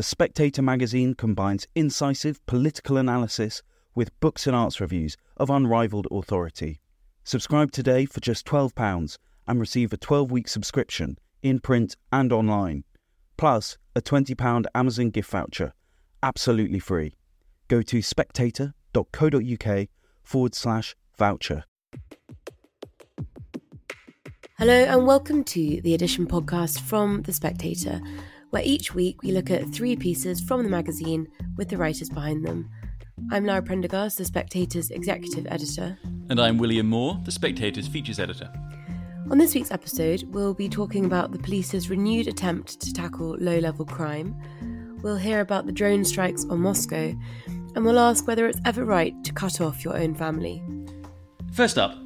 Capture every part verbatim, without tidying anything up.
The Spectator magazine combines incisive political analysis with books and arts reviews of unrivaled authority. Subscribe today for just twelve pounds and receive a twelve-week subscription in print and online, plus a twenty pounds Amazon gift voucher, absolutely free. Go to spectator.co.uk forward slash voucher. Hello and welcome to the Edition podcast from The Spectator, where each week we look at three pieces from the magazine with the writers behind them. I'm Lara Prendergast, The Spectator's executive editor. And I'm William Moore, The Spectator's features editor. On this week's episode, we'll be talking about the police's renewed attempt to tackle low-level crime. We'll hear about the drone strikes on Moscow, and we'll ask whether it's ever right to cut off your own family. First up,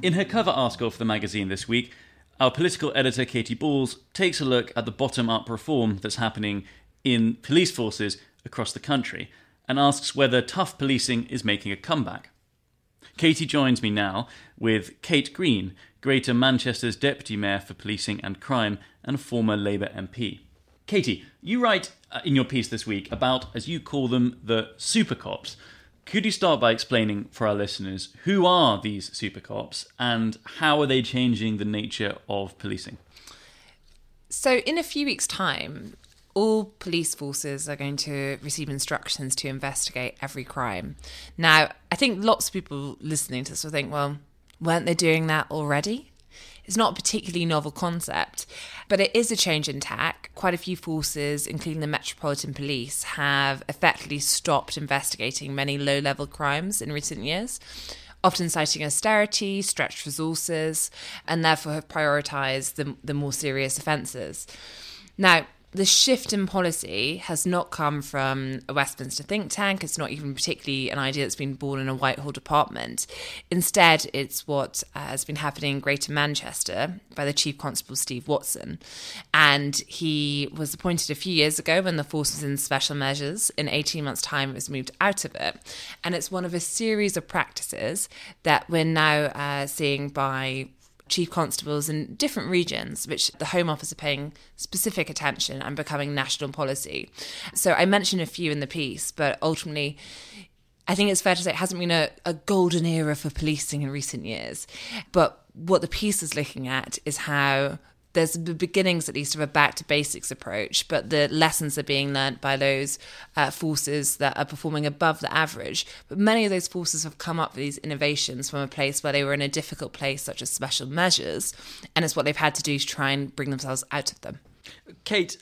in her cover article for the magazine this week, our political editor Katy Balls takes a look at the bottom-up reform that's happening in police forces across the country and asks whether tough policing is making a comeback. Katy joins me now with Kate Green, Greater Manchester's Deputy Mayor for Policing and Crime and former Labour M P. Katie, you write in your piece this week about, as you call them, the super cops. Could you start by explaining for our listeners who are these super cops and how are they changing the nature of policing? So in a few weeks' time, all police forces are going to receive instructions to investigate every crime. Now, I think lots of people listening to this will think, well, weren't they doing that already? It's not a particularly novel concept, but it is a change in tack. Quite a few forces, including the Metropolitan Police, have effectively stopped investigating many low-level crimes in recent years, often citing austerity, stretched resources, and therefore have prioritised the, the more serious offences. Now, the shift in policy has not come from a Westminster think tank. It's not even particularly an idea that's been born in a Whitehall department. Instead, it's what has been happening in Greater Manchester by the Chief Constable Steve Watson. And he was appointed a few years ago when the force was in special measures. In eighteen months' time, it was moved out of it. And it's one of a series of practices that we're now uh, seeing by chief constables in different regions, which the Home Office are paying specific attention and becoming national policy. So I mentioned a few in the piece, but ultimately, I think it's fair to say it hasn't been a, a golden era for policing in recent years. But what the piece is looking at is how there's the beginnings, at least, of a back-to-basics approach, but the lessons are being learnt by those uh, forces that are performing above the average. But many of those forces have come up with these innovations from a place where they were in a difficult place, such as special measures, and it's what they've had to do to try and bring themselves out of them. Kate,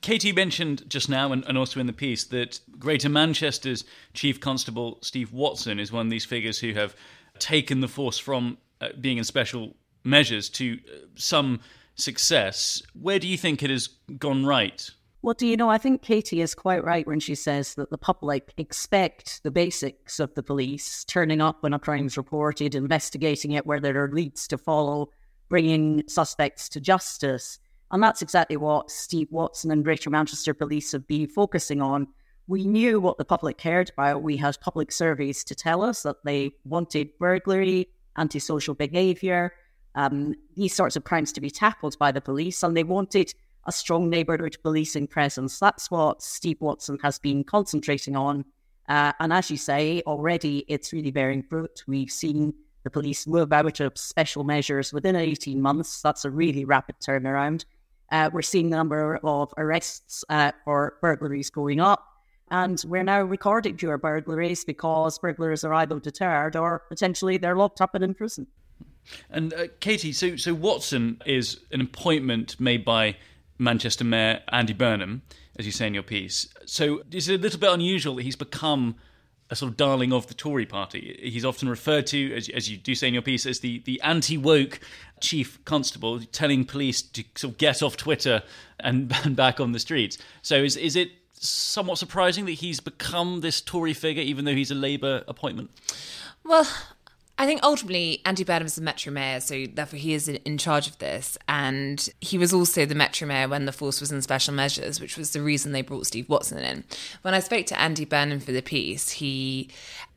Katie mentioned just now, and, and also in the piece, that Greater Manchester's Chief Constable Steve Watson is one of these figures who have taken the force from uh, being in special measures to uh, some success. Where do you think it has gone right? Well, do you know, I think Katie is quite right when she says that the public expect the basics of the police, turning up when a crime's reported, investigating it where there are leads to follow, bringing suspects to justice. And that's exactly what Steve Watson and Greater Manchester Police have been focusing on. We knew what the public cared about. We had public surveys to tell us that they wanted burglary, antisocial behaviour, Um, these sorts of crimes to be tackled by the police, and they wanted a strong neighbourhood policing presence. That's what Steve Watson has been concentrating on. Uh, and as you say, already it's really bearing fruit. We've seen the police move out of special measures within eighteen months. That's a really rapid turnaround. Uh, we're seeing the number of arrests uh, for burglaries going up, and we're now recording fewer burglaries because burglars are either deterred or potentially they're locked up and in prison. And uh, Katie, so so Watson is an appointment made by Manchester Mayor Andy Burnham, as you say in your piece. So it's a little bit unusual that he's become a sort of darling of the Tory party. He's often referred to, as, as you do say in your piece, as the, the anti-woke chief constable, telling police to sort of get off Twitter and, and back on the streets. So is is it somewhat surprising that he's become this Tory figure, even though he's a Labour appointment? Well, I think ultimately Andy Burnham is the Metro Mayor, so therefore he is in charge of this. And he was also the Metro Mayor when the force was in special measures, which was the reason they brought Steve Watson in. When I spoke to Andy Burnham for the piece, he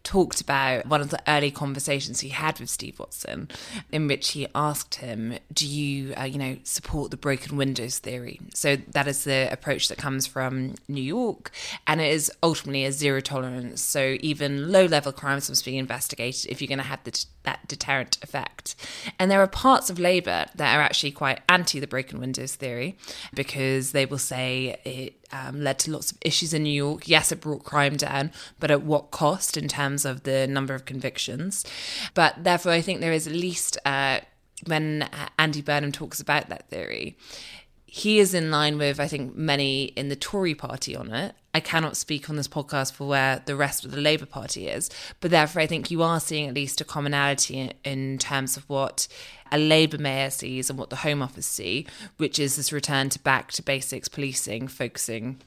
talked about one of the early conversations he had with Steve Watson, in which he asked him, do you, uh, you know, support the broken windows theory? So that is the approach that comes from New York, and it is ultimately a zero tolerance. So even low-level crimes must be investigated if you're going to have the, that deterrent effect. And there are parts of Labour that are actually quite anti the broken windows theory, because they will say it Um, led to lots of issues in New York. Yes, it brought crime down, but at what cost in terms of the number of convictions? But therefore, I think there is at least, uh, when Andy Burnham talks about that theory, he is in line with, I think, many in the Tory party on it. I cannot speak on this podcast for where the rest of the Labour Party is, but therefore I think you are seeing at least a commonality in, in terms of what a Labour mayor sees and what the Home Office see, which is this return to back to basics policing, focusing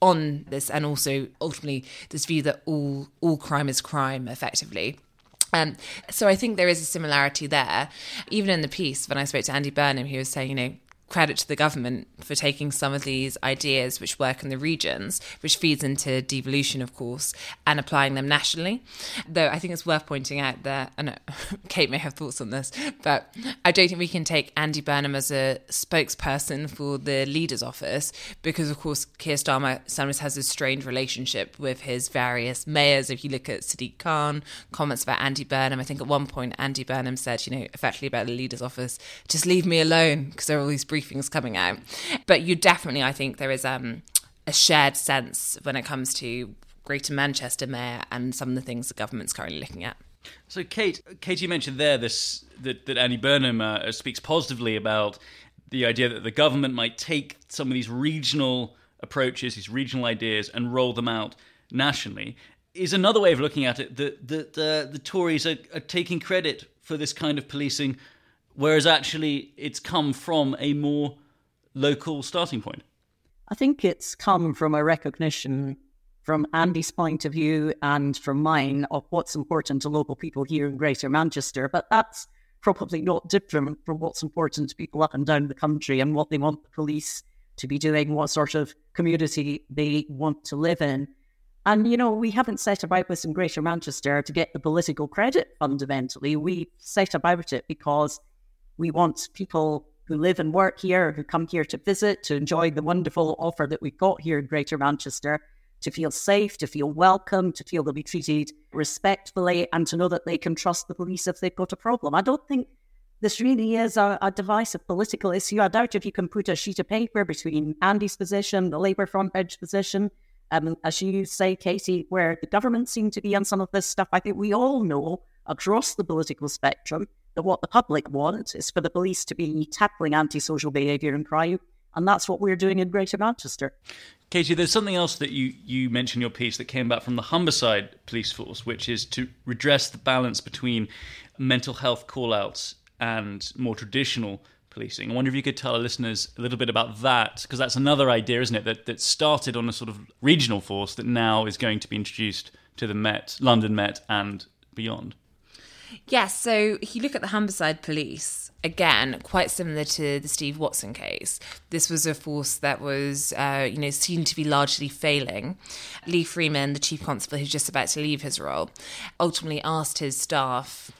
on this, and also ultimately this view that all all crime is crime, effectively. Um, so I think there is a similarity there. Even in the piece, when I spoke to Andy Burnham, he was saying, you know, credit to the government for taking some of these ideas which work in the regions, which feeds into devolution, of course, and applying them nationally. Though I think it's worth pointing out that, I know Kate may have thoughts on this, but I don't think we can take Andy Burnham as a spokesperson for the leader's office, because, of course, Keir Starmer sometimes has a strained relationship with his various mayors. If you look at Sadiq Khan, comments about Andy Burnham, I think at one point Andy Burnham said, you know, effectively about the leader's office, just leave me alone, because there are all these brief briefings coming out. But you definitely, I think there is um, a shared sense when it comes to Greater Manchester mayor and some of the things the government's currently looking at. So Kate, Kate, you mentioned there this that, that Andy Burnham uh, speaks positively about the idea that the government might take some of these regional approaches, these regional ideas, and roll them out nationally. Is another way of looking at it that, that uh, the Tories are, are taking credit for this kind of policing, whereas actually it's come from a more local starting point? I think it's come from a recognition from Andy's point of view and from mine of what's important to local people here in Greater Manchester. But that's probably not different from what's important to people up and down the country and what they want the police to be doing, what sort of community they want to live in. And, you know, we haven't set about this in Greater Manchester to get the political credit fundamentally. We set about it because we want people who live and work here, who come here to visit, to enjoy the wonderful offer that we've got here in Greater Manchester, to feel safe, to feel welcome, to feel they'll be treated respectfully, and to know that they can trust the police if they've got a problem. I don't think this really is a, a divisive political issue. I doubt if you can put a sheet of paper between Andy's position, the Labour front bench position, um, as you say, Katie, where the government seem to be on some of this stuff. I think we all know across the political spectrum that what the public want is for the police to be tackling antisocial behaviour and crime, and that's what we're doing in Greater Manchester. Katie, there's something else that you, you mentioned in your piece that came back from the Humberside police force, which is to redress the balance between mental health call-outs and more traditional policing. I wonder if you could tell our listeners a little bit about that, because that's another idea, isn't it, that, that started on a sort of regional force that now is going to be introduced to the Met, London Met and beyond. Yes, yeah, so if you look at the Humberside police, again, quite similar to the Steve Watson case, this was a force that was, uh, you know, seen to be largely failing. Lee Freeman, the chief constable, who's just about to leave his role, ultimately asked his staff,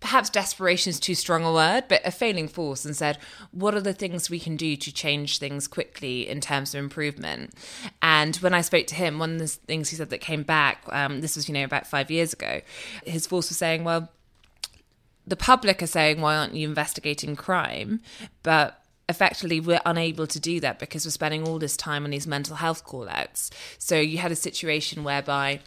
perhaps desperation is too strong a word, but a failing force, and said, what are the things we can do to change things quickly in terms of improvement? And when I spoke to him, one of the things he said that came back, um, this was, you know, about five years ago, his force was saying, well, the public are saying, why aren't you investigating crime? But effectively, we're unable to do that because we're spending all this time on these mental health call-outs. So you had a situation whereby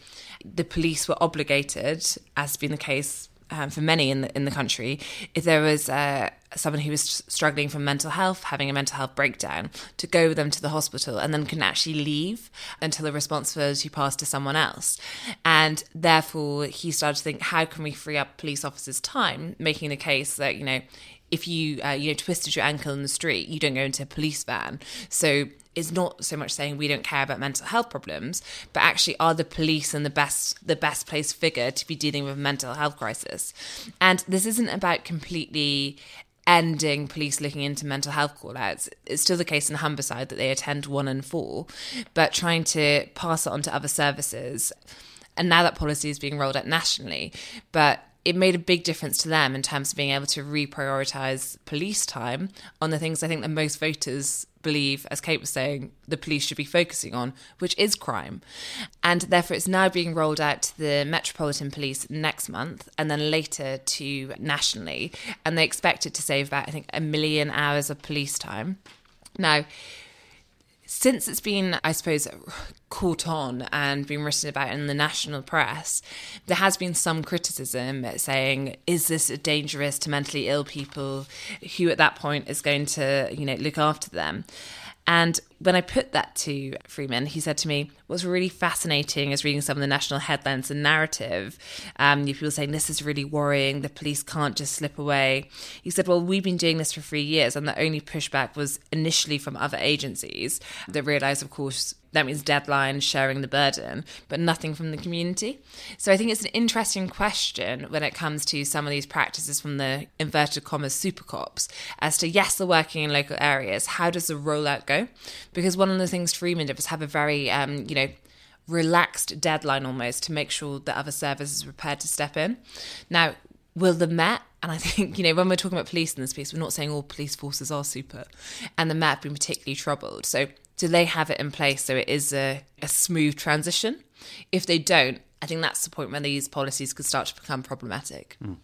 the police were obligated, as has been the case Um, for many in the in the country, if there was uh, someone who was struggling from mental health, having a mental health breakdown, to go with them to the hospital and then couldn't actually leave until the responsibility passed to someone else. And therefore, he started to think, how can we free up police officers' time, making the case that, you know, if you, uh, you know, twisted your ankle in the street, you don't go into a police van. So it's not so much saying we don't care about mental health problems, but actually are the police and the best the best placed figure to be dealing with a mental health crisis? And this isn't about completely ending police looking into mental health call-outs. It's still the case in Humberside that they attend one in four, but trying to pass it on to other services And now that policy is being rolled out nationally. But it made a big difference to them in terms of being able to reprioritise police time on the things I think that most voters believe, as Kate was saying, the police should be focusing on, which is crime. And therefore it's now being rolled out to the Metropolitan Police next month and then later to nationally. And they expect it to save about, I think, a million hours of police time. Now, since it's been, I suppose, caught on and been written about in the national press, there has been some criticism saying, is this dangerous to mentally ill people? Who at that point is going to, you know, look after them? And when I put that to Freeman, he said to me, what's really fascinating is reading some of the national headlines and narrative. Um, people saying, this is really worrying. The police can't just slip away. He said, well, we've been doing this for three years. And the only pushback was initially from other agencies that realised, of course, that means deadline, sharing the burden, but nothing from the community. So I think it's an interesting question when it comes to some of these practices from the inverted commas super cops as to, yes, they're working in local areas. How does the rollout go? Because one of the things Freeman did was have a very, um, you know, relaxed deadline almost to make sure that other services were prepared to step in. Now, will the Met, and I think, you know, when we're talking about police in this piece, we're not saying all police forces are super, and the Met have been particularly troubled. So do they have it in place so it is a, a smooth transition? If they don't, I think that's the point when these policies could start to become problematic. Mm.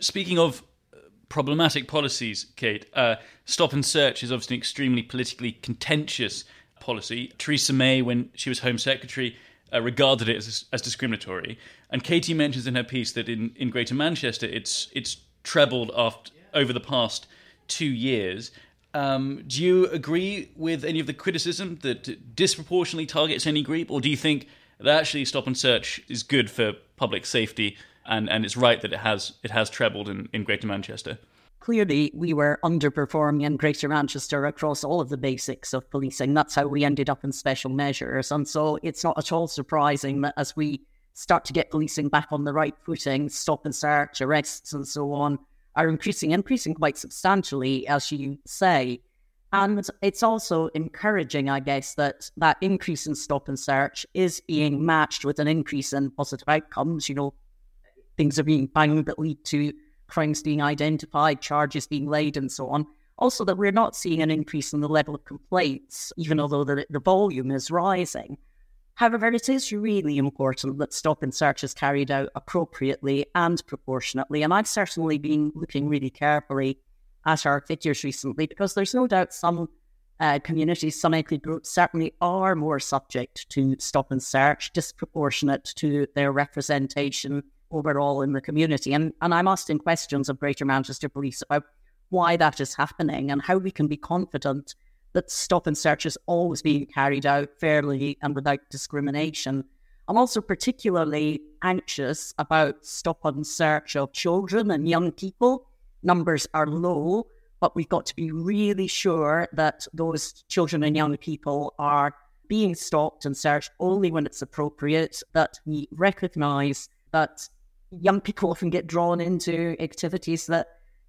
Speaking of problematic policies, Kate, uh, stop and search is obviously an extremely politically contentious policy. Theresa May, when she was Home Secretary, uh, regarded it as, as discriminatory. And Katie mentions in her piece that in, in Greater Manchester, it's it's trebled after, over the past two years. Um, do you agree with any of the criticism that it disproportionately targets any group, or do you think that actually stop and search is good for public safety and, and it's right that it has it has trebled in, in Greater Manchester? Clearly, we were underperforming in Greater Manchester across all of the basics of policing. That's how we ended up in special measures. And so it's not at all surprising that as we start to get policing back on the right footing, stop and search, arrests and so on, are increasing, increasing quite substantially, as you say. And it's also encouraging, I guess, that that increase in stop and search is being matched with an increase in positive outcomes. You know, things are being found that lead to crimes being identified, charges being laid, and so on. Also that we're not seeing an increase in the level of complaints, even although the, the volume is rising. However, it is really important that stop and search is carried out appropriately and proportionately. And I've certainly been looking really carefully at our figures recently, because there's no doubt some uh, communities, some ethnic groups certainly are more subject to stop and search, disproportionate to their representation overall in the community. And, and I'm asking questions of Greater Manchester Police about why that is happening and how we can be confident that stop and search is always being carried out fairly and without discrimination. I'm also particularly anxious about stop and search of children and young people. Numbers are low, but we've got to be really sure that those children and young people are being stopped and searched only when it's appropriate, that we recognise that young people often get drawn into activities that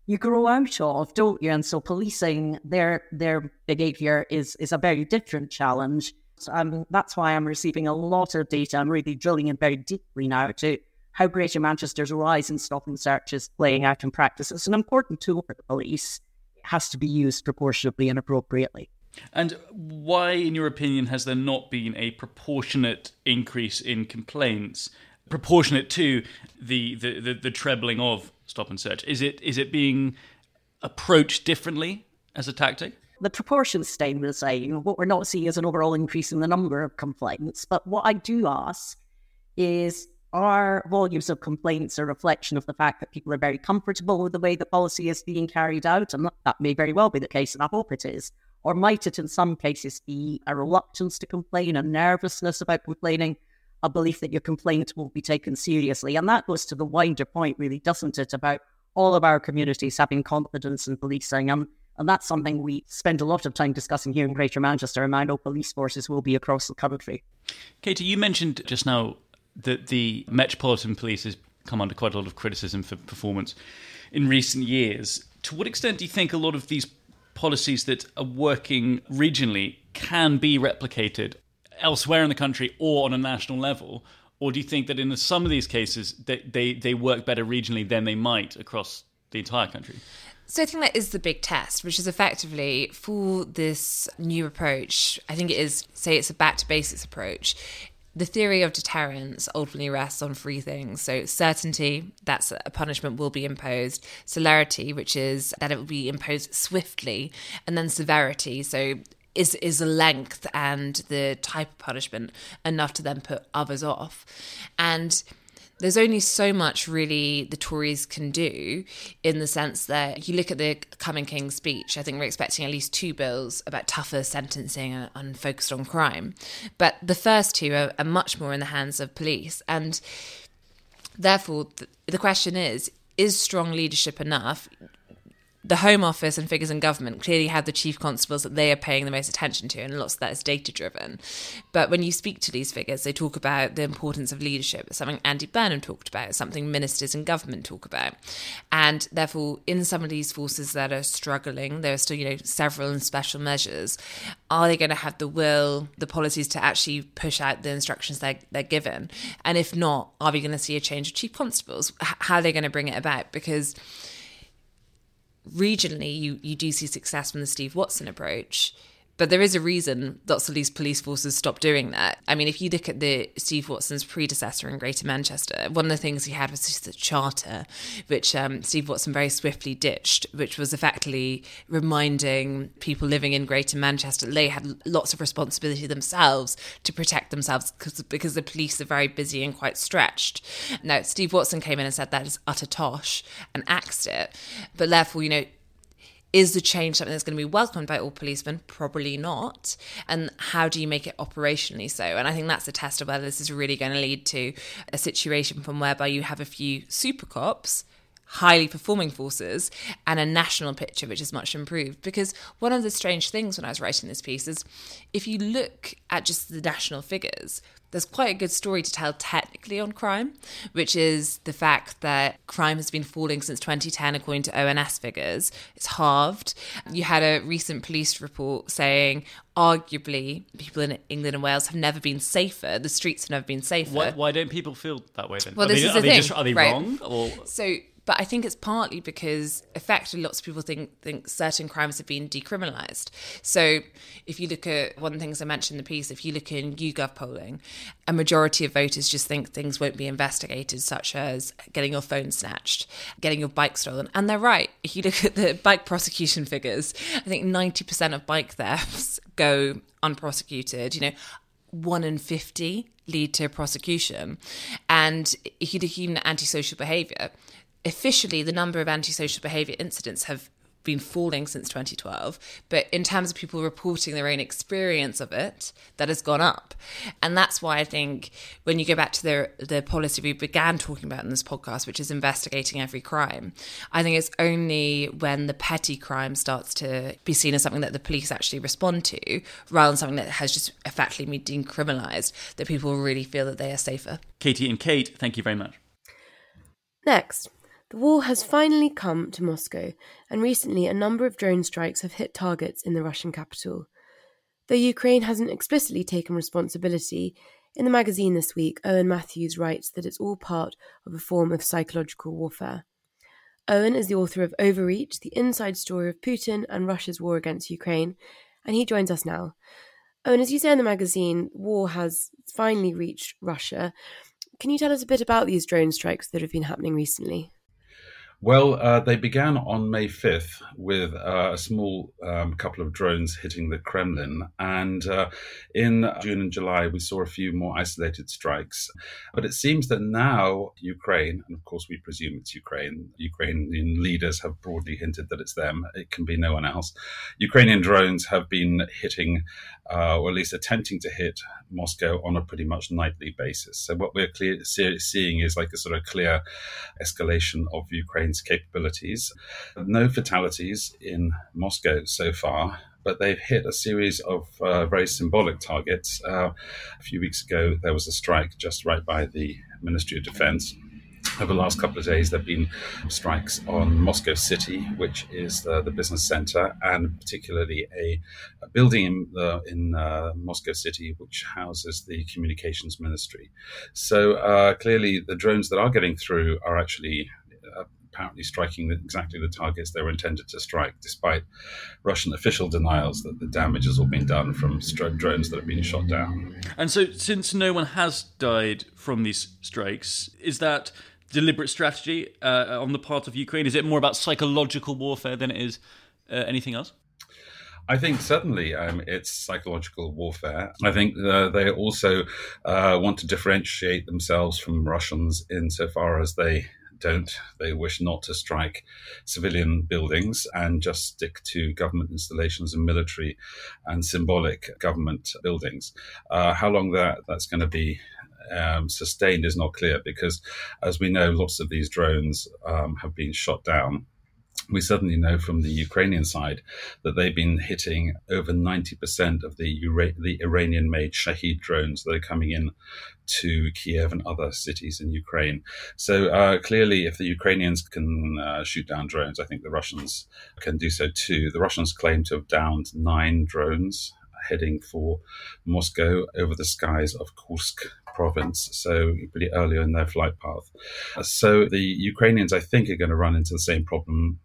you grow out of, don't you? And so policing their their behaviour is is a very different challenge. So, um, that's why I'm receiving a lot of data. I'm really drilling in very deeply now to how Greater Manchester's rise in stop and search is playing out in practice. It's an important tool for the police. It has to be used proportionately and appropriately. And why, in your opinion, has there not been a proportionate increase in complaints, proportionate to the the, the, the trebling of stop and search? Is it is it being approached differently as a tactic? The proportions stay the same. What we're not seeing is an overall increase in the number of complaints. But what I do ask is, are volumes of complaints a reflection of the fact that people are very comfortable with the way the policy is being carried out? And that may very well be the case, and I hope it is. Or might it in some cases be a reluctance to complain, a nervousness about complaining, a belief that your complaint won't be taken seriously? And that goes to the wider point, really, doesn't it, about all of our communities having confidence in policing. Um, and that's something we spend a lot of time discussing here in Greater Manchester, and I know police forces will be across the country. Katie, you mentioned just now that the Metropolitan Police has come under quite a lot of criticism for performance in recent years. To what extent do you think a lot of these policies that are working regionally can be replicated elsewhere in the country or on a national level, Or do you think that in some of these cases, they, they, they work better regionally than they might across the entire country? So I think that is the big test, which is effectively for this new approach. I think it is, say it's a back to basics approach. The theory of deterrence ultimately rests on three things. So certainty, that's a punishment will be imposed. Celerity, which is that it will be imposed swiftly. And then severity, so is is the length and the type of punishment enough to then put others off. And there's only so much really the Tories can do, in the sense that if you look at the Coming King speech, I think we're expecting at least two bills about tougher sentencing and, and focused on crime. But the first two are, are much more in the hands of police. And therefore, th- the question is, is strong leadership enough? The Home Office and figures in government clearly have the chief constables that they are paying the most attention to, and lots of that is data-driven. But when you speak to these figures, they talk about the importance of leadership, something Andy Burnham talked about, something ministers in government talk about. And therefore, in some of these forces that are struggling, there are still, you know, several and special measures. Are they going to have the will, the policies to actually push out the instructions they're, they're given? And if not, are we going to see a change of chief constables? How are they going to bring it about? Because regionally, you, you do see success from the Steve Watson approach, but there is a reason lots of these police forces stopped doing that. I mean, if you look at the Steve Watson's predecessor in Greater Manchester, one of the things he had was just the charter, which um, Steve Watson very swiftly ditched, which was effectively reminding people living in Greater Manchester they had lots of responsibility themselves to protect themselves, because, because the police are very busy and quite stretched. Now, Steve Watson came in and said that is utter tosh and axed it. But therefore, you know, is the change something that's going to be welcomed by all policemen? Probably not. And how do you make it operationally so? And I think that's a test of whether this is really going to lead to a situation from whereby you have a few super cops, highly performing forces, and a national picture which is much improved. Because one of the strange things when I was writing this piece is, if you look at just the national figures, there's quite a good story to tell technically on crime, which is the fact that crime has been falling since twenty ten, according to O N S figures. It's halved. You had a recent police report saying, arguably, people in England and Wales have never been safer. The streets have never been safer. Why, why don't people feel that way then? Well, are this they, is are the they thing. Just, are they right. wrong? Or? So, but I think it's partly because, effectively, lots of people think, think certain crimes have been decriminalised. So if you look at one of the things I mentioned in the piece, if you look in YouGov polling, a majority of voters just think things won't be investigated, such as getting your phone snatched, getting your bike stolen. And they're right. If you look at the bike prosecution figures, I think ninety percent of bike thefts go unprosecuted. You know, one in fifty lead to prosecution. And if you look at antisocial behaviour, officially, the number of antisocial behaviour incidents have been falling since twenty twelve, but in terms of people reporting their own experience of it, that has gone up. And that's why I think when you go back to the the policy we began talking about in this podcast, which is investigating every crime, I think it's only when the petty crime starts to be seen as something that the police actually respond to, rather than something that has just effectively been decriminalised, that people really feel that they are safer. Katy and Kate, thank you very much. Next. The war has finally come to Moscow, and recently a number of drone strikes have hit targets in the Russian capital. Though Ukraine hasn't explicitly taken responsibility, in the magazine this week, Owen Matthews writes that it's all part of a form of psychological warfare. Owen is the author of Overreach: The Inside Story of Putin and Russia's War Against Ukraine, and he joins us now. Owen, as you say in the magazine, war has finally reached Russia. Can you tell us a bit about these drone strikes that have been happening recently? Well, uh, they began on May fifth with uh, a small um, couple of drones hitting the Kremlin. And uh, in June and July, we saw a few more isolated strikes. But it seems that now Ukraine, and of course we presume it's Ukraine, Ukrainian leaders have broadly hinted that it's them. It can be no one else. Ukrainian drones have been hitting, uh, or at least attempting to hit, Moscow on a pretty much nightly basis. So what we're clear, see, seeing is like a sort of clear escalation of Ukraine capabilities. No fatalities in Moscow so far, but they've hit a series of uh, very symbolic targets. Uh, a few weeks ago, there was a strike just right by the Ministry of Defense. Over the last couple of days, there have been strikes on Moscow City, which is the, the business center, and particularly a, a building in, the, in uh, Moscow City, which houses the communications ministry. So uh, clearly, the drones that are getting through are actually uh, apparently striking exactly the targets they were intended to strike, despite Russian official denials that the damage has all been done from st- drones that have been shot down. And so, since no one has died from these strikes, is that deliberate strategy uh, on the part of Ukraine? Is it more about psychological warfare than it is uh, anything else? I think certainly um, it's psychological warfare. I think uh, they also uh, want to differentiate themselves from Russians insofar as they don't. They wish not to strike civilian buildings and just stick to government installations and military and symbolic government buildings. Uh, how long that that's going to be Um, sustained is not clear, because, as we know, lots of these drones um, have been shot down. We certainly know from the Ukrainian side that they've been hitting over ninety percent of the, Ura- the Iranian-made Shahid drones that are coming in to Kiev and other cities in Ukraine. So uh, clearly, if the Ukrainians can uh, shoot down drones, I think the Russians can do so too. The Russians claim to have downed nine drones heading for Moscow over the skies of Kursk province, so pretty early in their flight path. So the Ukrainians, I think, are going to run into the same problem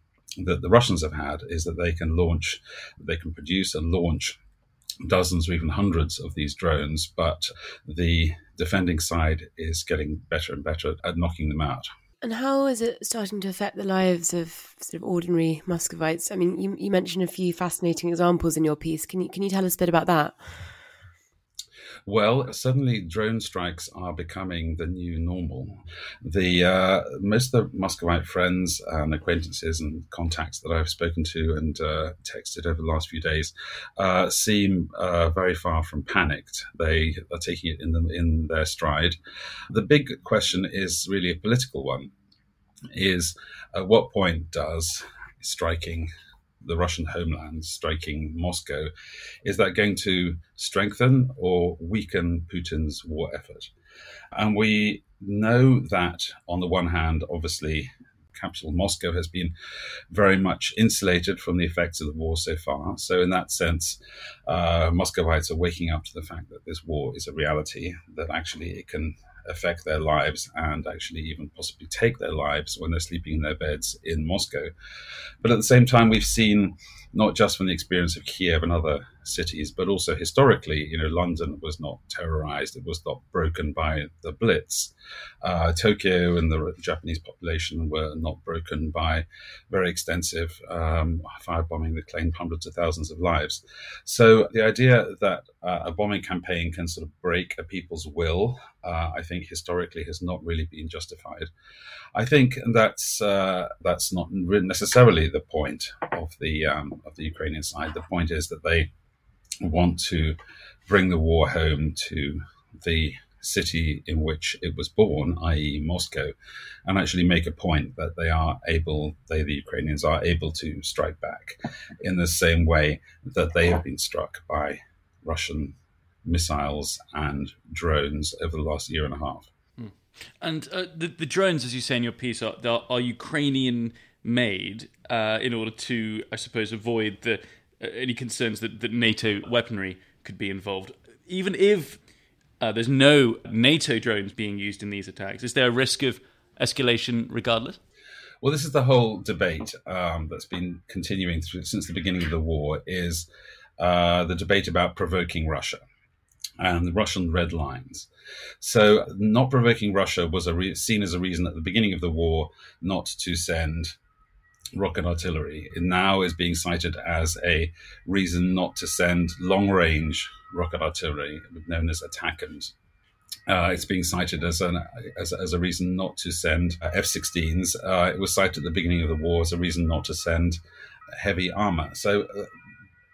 that the Russians have had, is that they can launch, they can produce and launch dozens or even hundreds of these drones, but the defending side is getting better and better at knocking them out. And how is it starting to affect the lives of sort of ordinary Muscovites? I mean, you, you mentioned a few fascinating examples in your piece. Can you can you tell us a bit about that? Well, certainly drone strikes are becoming the new normal. The uh, most of the Muscovite friends and acquaintances and contacts that I've spoken to and uh, texted over the last few days uh, seem uh, very far from panicked. They are taking it in, the, in their stride. The big question is really a political one, is at what point does striking the Russian homeland, striking Moscow, is that going to strengthen or weaken Putin's war effort? And we know that, on the one hand, obviously, capital Moscow has been very much insulated from the effects of the war so far. So in that sense, uh, Muscovites are waking up to the fact that this war is a reality, that actually it can affect their lives and actually even possibly take their lives when they're sleeping in their beds in Moscow. But at the same time, we've seen, not just from the experience of Kiev and other cities, but also historically, you know, London was not terrorized. It was not broken by the Blitz. Uh, Tokyo and the Japanese population were not broken by very extensive um, firebombing that claimed hundreds of thousands of lives. So the idea that uh, a bombing campaign can sort of break a people's will, uh, I think historically has not really been justified. I think that's uh, that's not necessarily the point of the um, of the Ukrainian side. The point is that they want to bring the war home to the city in which it was born, that is. Moscow, and actually make a point that they are able, they, the Ukrainians, are able to strike back in the same way that they have been struck by Russian missiles and drones over the last year and a half. And uh, the, the drones, as you say in your piece, are, are Ukrainian-made uh, in order to, I suppose, avoid the uh, any concerns that, that NATO weaponry could be involved. Even if uh, there's no NATO drones being used in these attacks, is there a risk of escalation regardless? Well, this is the whole debate um, that's been continuing through, since the beginning of the war, is uh, the debate about provoking Russia and the Russian red lines. So not provoking Russia was a re- seen as a reason at the beginning of the war not to send rocket artillery. It now is being cited as a reason not to send long-range rocket artillery, known as ATACMS. Uh, it's being cited as, an, as, as a reason not to send F sixteens. Uh, it was cited at the beginning of the war as a reason not to send heavy armor. So Uh,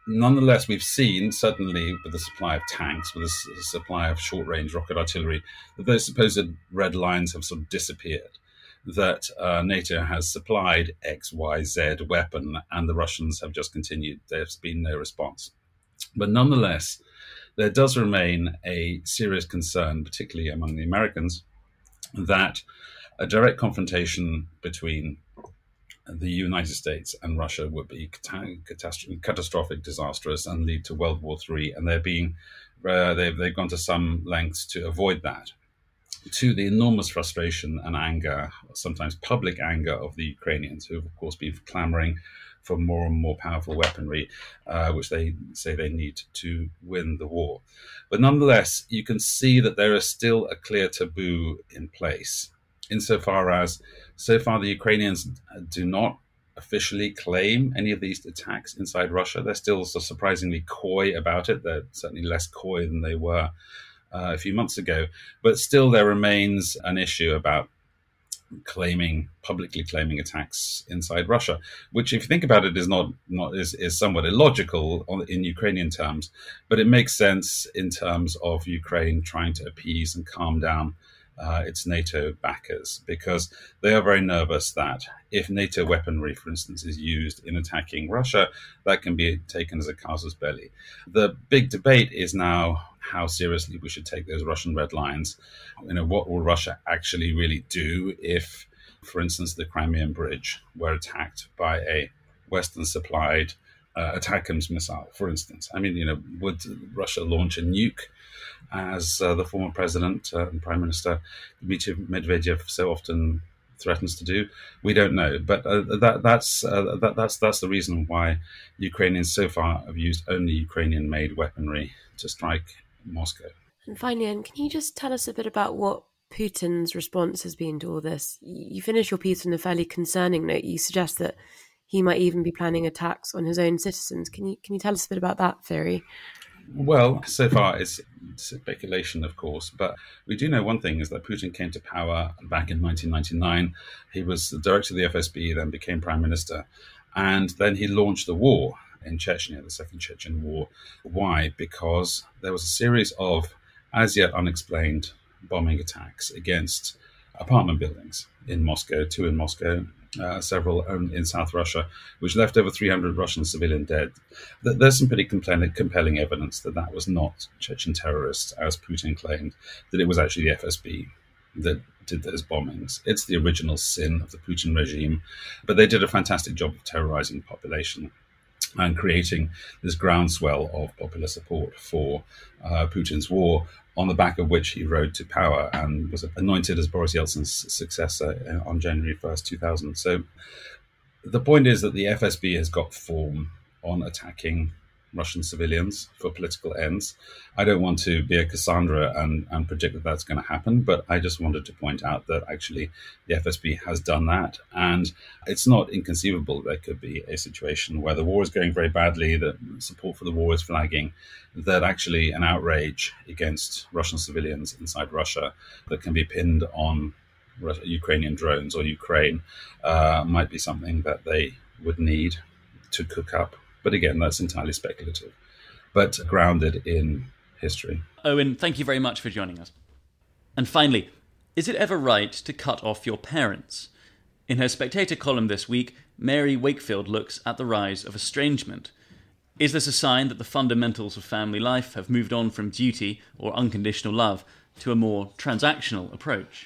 Nonetheless, we've seen, certainly with the supply of tanks, with the supply of short-range rocket artillery, that those supposed red lines have sort of disappeared, that uh, NATO has supplied X, Y, Z weapon, and the Russians have just continued. There's been no response. But nonetheless, there does remain a serious concern, particularly among the Americans, that a direct confrontation between the United States and Russia would be catastrophic, catastrophic, disastrous, and lead to World War Three. And they're being, uh, they've, they've gone to some lengths to avoid that. To the enormous frustration and anger, sometimes public anger, of the Ukrainians, who have, of course, been clamoring for more and more powerful weaponry, uh, which they say they need to win the war. But nonetheless, you can see that there is still a clear taboo in place, insofar as, so far, the Ukrainians do not officially claim any of these attacks inside Russia. They're still so surprisingly coy about it. They're certainly less coy than they were Uh, a few months ago, but still there remains an issue about claiming, publicly claiming attacks inside Russia, which, if you think about it, is not not is, is somewhat illogical on, in Ukrainian terms, but it makes sense in terms of Ukraine trying to appease and calm down uh, its NATO backers, because they are very nervous that if NATO weaponry, for instance, is used in attacking Russia, that can be taken as a casus belli. The big debate is now how seriously we should take those Russian red lines. You know, what will Russia actually really do if, for instance, the Crimean Bridge were attacked by a Western-supplied uh, ATACMS missile, for instance? I mean, you know, would Russia launch a nuke, as uh, the former president uh, and prime minister Dmitry Medvedev so often threatens to do? We don't know, but uh, that that's uh, that, that's that's the reason why Ukrainians so far have used only Ukrainian-made weaponry to strike Moscow. And finally, Anne, can you just tell us a bit about what Putin's response has been to all this? You finish your piece on a fairly concerning note. You suggest that he might even be planning attacks on his own citizens. Can you can you tell us a bit about that theory? Well, so far it's speculation, of course, but we do know one thing is that Putin came to power back in nineteen ninety-nine. He was the director of the F S B, then became prime minister, and then he launched the war in Chechnya, the Second Chechen War. Why? Because there was a series of as yet unexplained bombing attacks against apartment buildings in Moscow, two in Moscow, uh, several in South Russia, which left over three hundred Russian civilian dead. There's some pretty compelling evidence that that was not Chechen terrorists, as Putin claimed, that it was actually the F S B that did those bombings. It's the original sin of the Putin regime, but they did a fantastic job of terrorizing the population and creating this groundswell of popular support for uh, Putin's war, on the back of which he rode to power and was anointed as Boris Yeltsin's successor on January first, two thousand. So the point is that the F S B has got form on attacking Russian civilians for political ends. I don't want to be a Cassandra and, and predict that that's going to happen, but I just wanted to point out that actually the F S B has done that. And it's not inconceivable there could be a situation where the war is going very badly, that support for the war is flagging, that actually an outrage against Russian civilians inside Russia that can be pinned on Ukrainian drones or Ukraine uh, might be something that they would need to cook up. But again, that's entirely speculative, but grounded in history. Owen, thank you very much for joining us. And finally, is it ever right to cut off your parents? In her Spectator column this week, Mary Wakefield looks at the rise of estrangement. Is this a sign that the fundamentals of family life have moved on from duty or unconditional love to a more transactional approach?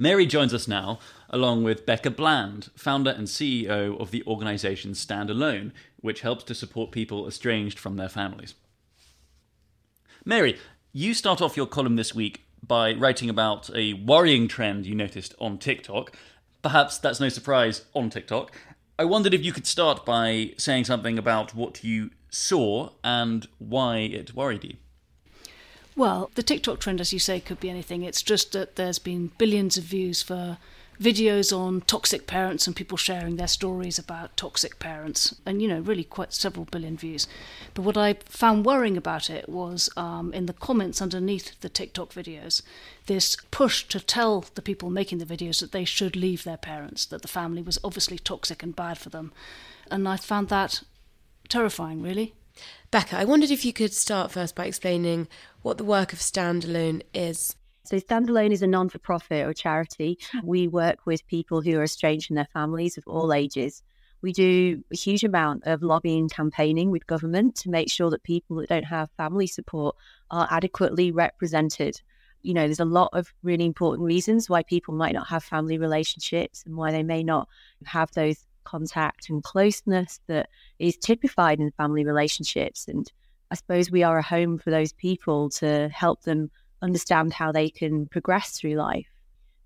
Mary joins us now, along with Becca Bland, founder and C E O of the organisation Stand Alone, which helps to support people estranged from their families. Mary, you start off your column this week by writing about a worrying trend you noticed on TikTok. Perhaps that's no surprise on TikTok. I wondered if you could start by saying something about what you saw and why it worried you. Well, the TikTok trend, as you say, could be anything. It's just that there's been billions of views for videos on toxic parents and people sharing their stories about toxic parents, and, you know, really quite several billion views. But what I found worrying about it was um, in the comments underneath the TikTok videos, this push to tell the people making the videos that they should leave their parents, that the family was obviously toxic and bad for them. And I found that terrifying, really. Becca, I wondered if you could start first by explaining what the work of Stand Alone is. So Stand Alone is a non-for-profit or charity. We work with people who are estranged from their families of all ages. We do a huge amount of lobbying, campaigning with government to make sure that people that don't have family support are adequately represented. you know, there's a lot of really important reasons why people might not have family relationships and why they may not have those contact and closeness that is typified in family relationships. And I suppose we are a home for those people to help them understand how they can progress through life.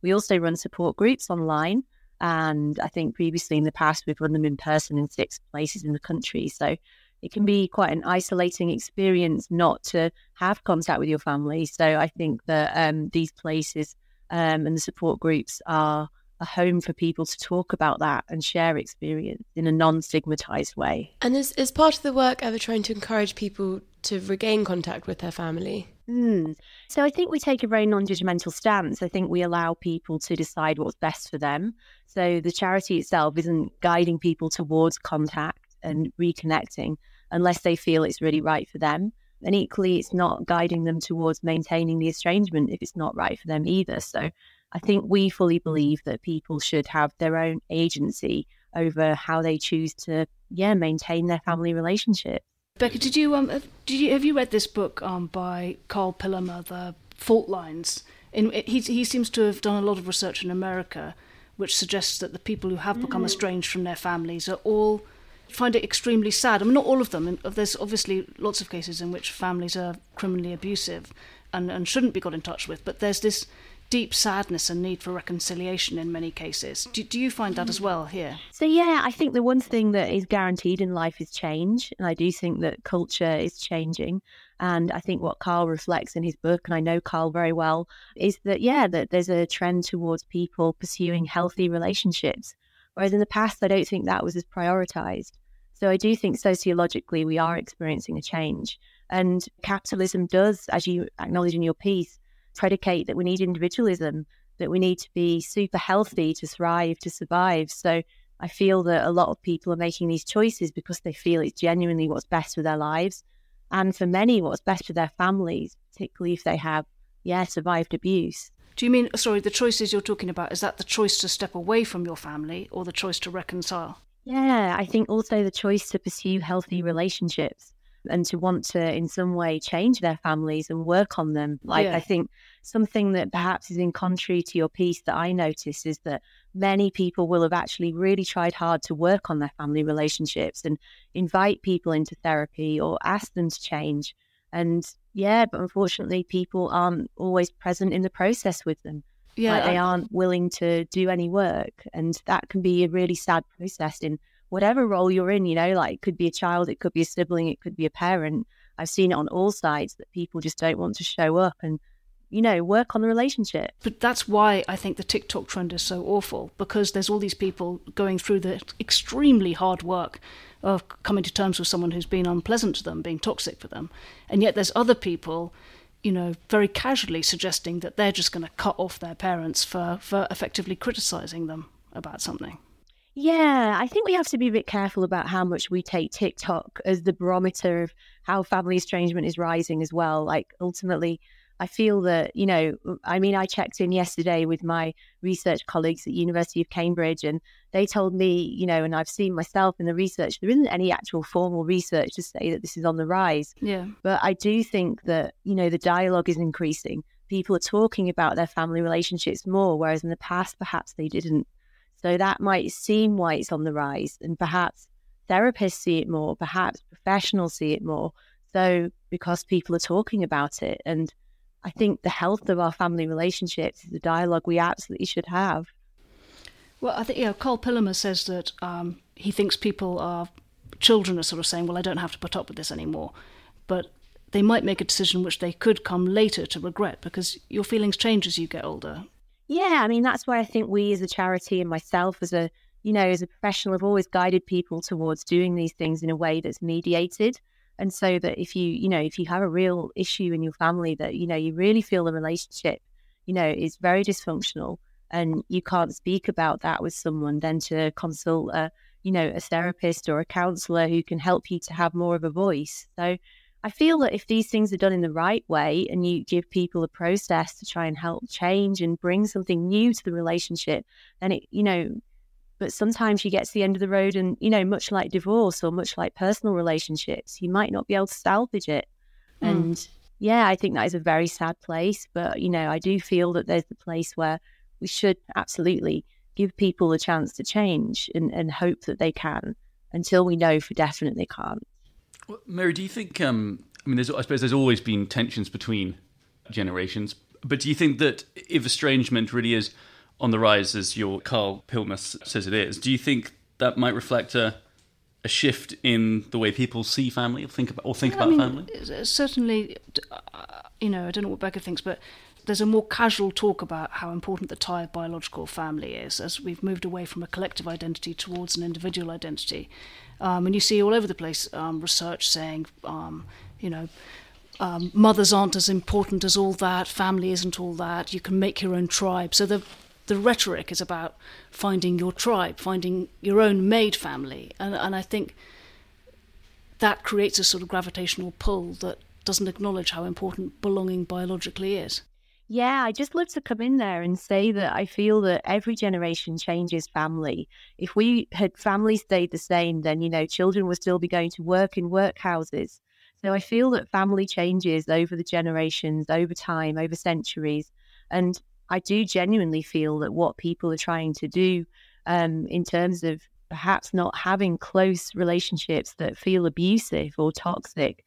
We also run support groups online. And I think previously in the past, we've run them in person in six places in the country. So it can be quite an isolating experience not to have contact with your family. So I think that um, these places um, and the support groups are a home for people to talk about that and share experience in a non-stigmatized way. And is, is part of the work ever trying to encourage people to regain contact with their family? Mm. So I think we take a very non-judgmental stance. I think we allow people to decide what's best for them. So the charity itself isn't guiding people towards contact and reconnecting unless they feel it's really right for them. And equally, it's not guiding them towards maintaining the estrangement if it's not right for them either. So I think we fully believe that people should have their own agency over how they choose to, yeah, maintain their family relationship. Becca, did you um, have, did you have you read this book um by Carl Pillemer, The Fault Lines? In he he seems to have done a lot of research in America, which suggests that the people who have become mm. estranged from their families are all find it extremely sad. I mean, not all of them. There's obviously lots of cases in which families are criminally abusive, and and shouldn't be got in touch with. But there's this deep sadness and need for reconciliation in many cases. Do, do you find that as well here? So yeah, I think the one thing that is guaranteed in life is change. And I do think that culture is changing. And I think what Carl reflects in his book, and I know Carl very well, is that, yeah, that there's a trend towards people pursuing healthy relationships. Whereas in the past, I don't think that was as prioritised. So I do think sociologically we are experiencing a change. And capitalism does, as you acknowledge in your piece, predicate that we need individualism, that we need to be super healthy to thrive, to survive. So I feel that a lot of people are making these choices because they feel it's genuinely what's best for their lives, and for many what's best for their families, particularly if they have yeah survived abuse. Do you mean, sorry, the choices you're talking about, is that the choice to step away from your family or the choice to reconcile? Yeah, I think also the choice to pursue healthy relationships and to want to in some way change their families and work on them. Like yeah. I think something that perhaps is in contrary to your piece that I noticed is that many people will have actually really tried hard to work on their family relationships and invite people into therapy or ask them to change. And yeah, but unfortunately people aren't always present in the process with them. Yeah, like they aren't willing to do any work. And that can be a really sad process in whatever role you're in, you know, like it could be a child, it could be a sibling, it could be a parent. I've seen it on all sides that people just don't want to show up and, you know, work on the relationship. But that's why I think the TikTok trend is so awful, because there's all these people going through the extremely hard work of coming to terms with someone who's been unpleasant to them, being toxic for them. And yet there's other people, you know, very casually suggesting that they're just going to cut off their parents for, for effectively criticising them about something. Yeah, I think we have to be a bit careful about how much we take TikTok as the barometer of how family estrangement is rising as well. Like ultimately, I feel that, you know, I mean, I checked in yesterday with my research colleagues at University of Cambridge, and they told me, you know, and I've seen myself in the research, there isn't any actual formal research to say that this is on the rise. Yeah. But I do think that, you know, the dialogue is increasing. People are talking about their family relationships more, whereas in the past, perhaps they didn't. So that might seem why it's on the rise, and perhaps therapists see it more, perhaps professionals see it more. So because people are talking about it, and I think the health of our family relationships is a dialogue we absolutely should have. Well, I think, yeah, Carl Pillemer says that um, he thinks people are, children are sort of saying, well, I don't have to put up with this anymore. But they might make a decision which they could come later to regret, because your feelings change as you get older. Yeah, I mean, that's why I think we as a charity and myself as a, you know, as a professional have always guided people towards doing these things in a way that's mediated. And so that if you, you know, if you have a real issue in your family that, you know, you really feel the relationship, you know, is very dysfunctional and you can't speak about that with someone, then to consult a, you know, a therapist or a counsellor who can help you to have more of a voice. So I feel that if these things are done in the right way and you give people a process to try and help change and bring something new to the relationship, then it, you know, but sometimes you get to the end of the road and, you know, much like divorce or much like personal relationships, you might not be able to salvage it. Mm. And yeah, I think that is a very sad place. But, you know, I do feel that there's the place where we should absolutely give people a chance to change and, and hope that they can until we know for definite they can't. Well, Mary, do you think, um, I mean, there's, I suppose there's always been tensions between generations, but do you think that if estrangement really is on the rise, as your Carl Pillemer says it is, do you think that might reflect a a shift in the way people see family or think about, or think yeah, about I mean, family? Certainly, you know, I don't know what Becca thinks, but there's a more casual talk about how important the tie of biological family is as we've moved away from a collective identity towards an individual identity. Um, and you see all over the place um, research saying, um, you know, um, mothers aren't as important as all that, family isn't all that, you can make your own tribe. So the The rhetoric is about finding your tribe, finding your own made family. And, and I think that creates a sort of gravitational pull that doesn't acknowledge how important belonging biologically is. Yeah, I just love to come in there and say that I feel that every generation changes family. If we had family stayed the same, then, you know, children would still be going to work in workhouses. So I feel that family changes over the generations, over time, over centuries. And I do genuinely feel that what people are trying to do um, in terms of perhaps not having close relationships that feel abusive or toxic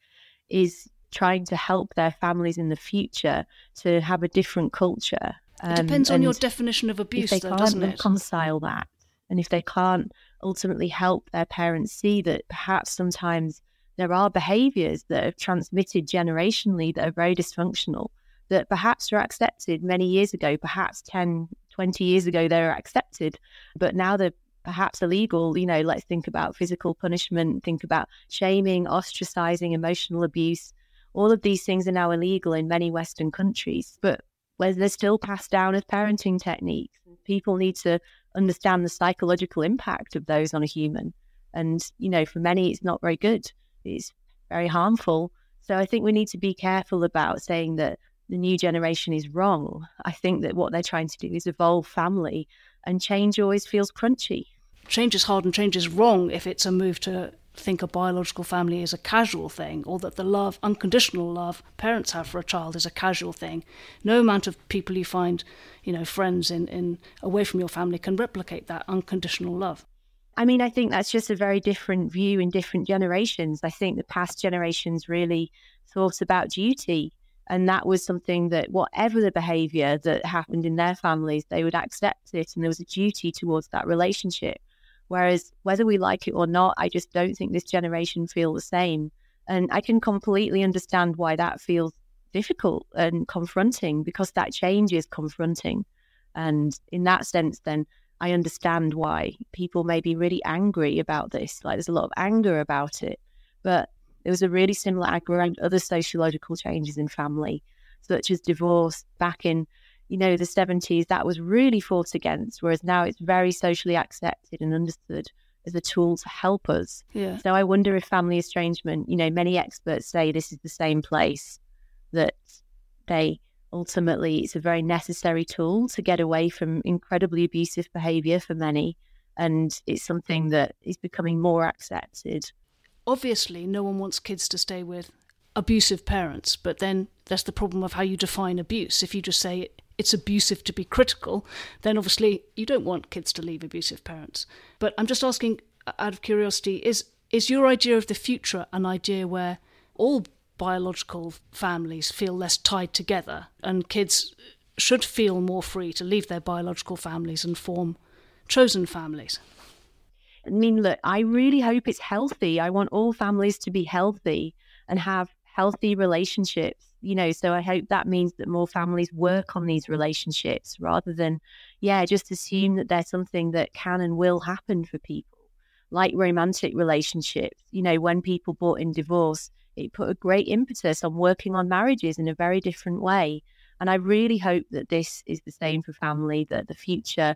is trying to help their families in the future to have a different culture. Um, it depends on your definition of abuse, though, doesn't it? If they can't reconcile that, and if they can't ultimately help their parents see that perhaps sometimes there are behaviours that are transmitted generationally that are very dysfunctional, that perhaps were accepted many years ago, perhaps ten, twenty years ago they were accepted, but now they're perhaps illegal. You know, let's think about physical punishment, think about shaming, ostracizing, emotional abuse. All of these things are now illegal in many Western countries, but where they're still passed down as parenting techniques. People need to understand the psychological impact of those on a human. And, you know, for many, it's not very good. It's very harmful. So I think we need to be careful about saying that the new generation is wrong. I think that what they're trying to do is evolve family, and change always feels crunchy. Change is hard and change is wrong if it's a move to think a biological family is a casual thing, or that the love, unconditional love parents have for a child is a casual thing. No amount of people you find, you know, friends in, in away from your family can replicate that unconditional love. I mean, I think that's just a very different view in different generations. I think the past generations really thought about duty. And that was something that whatever the behaviour that happened in their families, they would accept it. And there was a duty towards that relationship. Whereas whether we like it or not, I just don't think this generation feel the same. And I can completely understand why that feels difficult and confronting, because that change is confronting. And in that sense, then I understand why people may be really angry about this. Like, there's a lot of anger about it. But there was a really similar anger around other sociological changes in family, such as divorce back in, you know, the seventies. That was really fought against, whereas now it's very socially accepted and understood as a tool to help us. Yeah. So I wonder if family estrangement, you know, many experts say this is the same place, that they ultimately, it's a very necessary tool to get away from incredibly abusive behaviour for many. And it's something that is becoming more accepted. Obviously, no one wants kids to stay with abusive parents, but then that's the problem of how you define abuse. If you just say it's abusive to be critical, then obviously you don't want kids to leave abusive parents. But I'm just asking out of curiosity, is is your idea of the future an idea where all biological families feel less tied together and kids should feel more free to leave their biological families and form chosen families? I mean, look, I really hope it's healthy. I want all families to be healthy and have healthy relationships, you know, so I hope that means that more families work on these relationships rather than, yeah, just assume that they're something that can and will happen for people. Like romantic relationships, you know, when people brought in divorce, it put a great impetus on working on marriages in a very different way. And I really hope that this is the same for family, that the future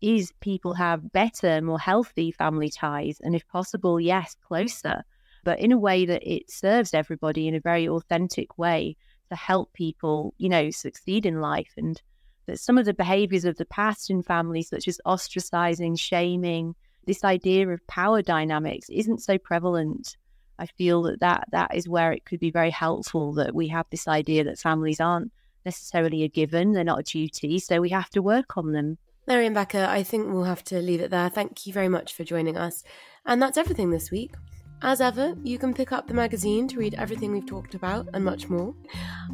is people have better, more healthy family ties, and if possible, yes, closer, but in a way that it serves everybody in a very authentic way to help people, you know, succeed in life. And that some of the behaviours of the past in families, such as ostracising, shaming, this idea of power dynamics isn't so prevalent. I feel that, that that is where it could be very helpful that we have this idea that families aren't necessarily a given, they're not a duty, so we have to work on them. Mary and Becca, I think we'll have to leave it there. Thank you very much for joining us. And that's everything this week. As ever, you can pick up the magazine to read everything we've talked about and much more.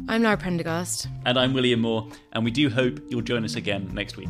I'm Lara Prendergast. And I'm William Moore, and we do hope you'll join us again next week.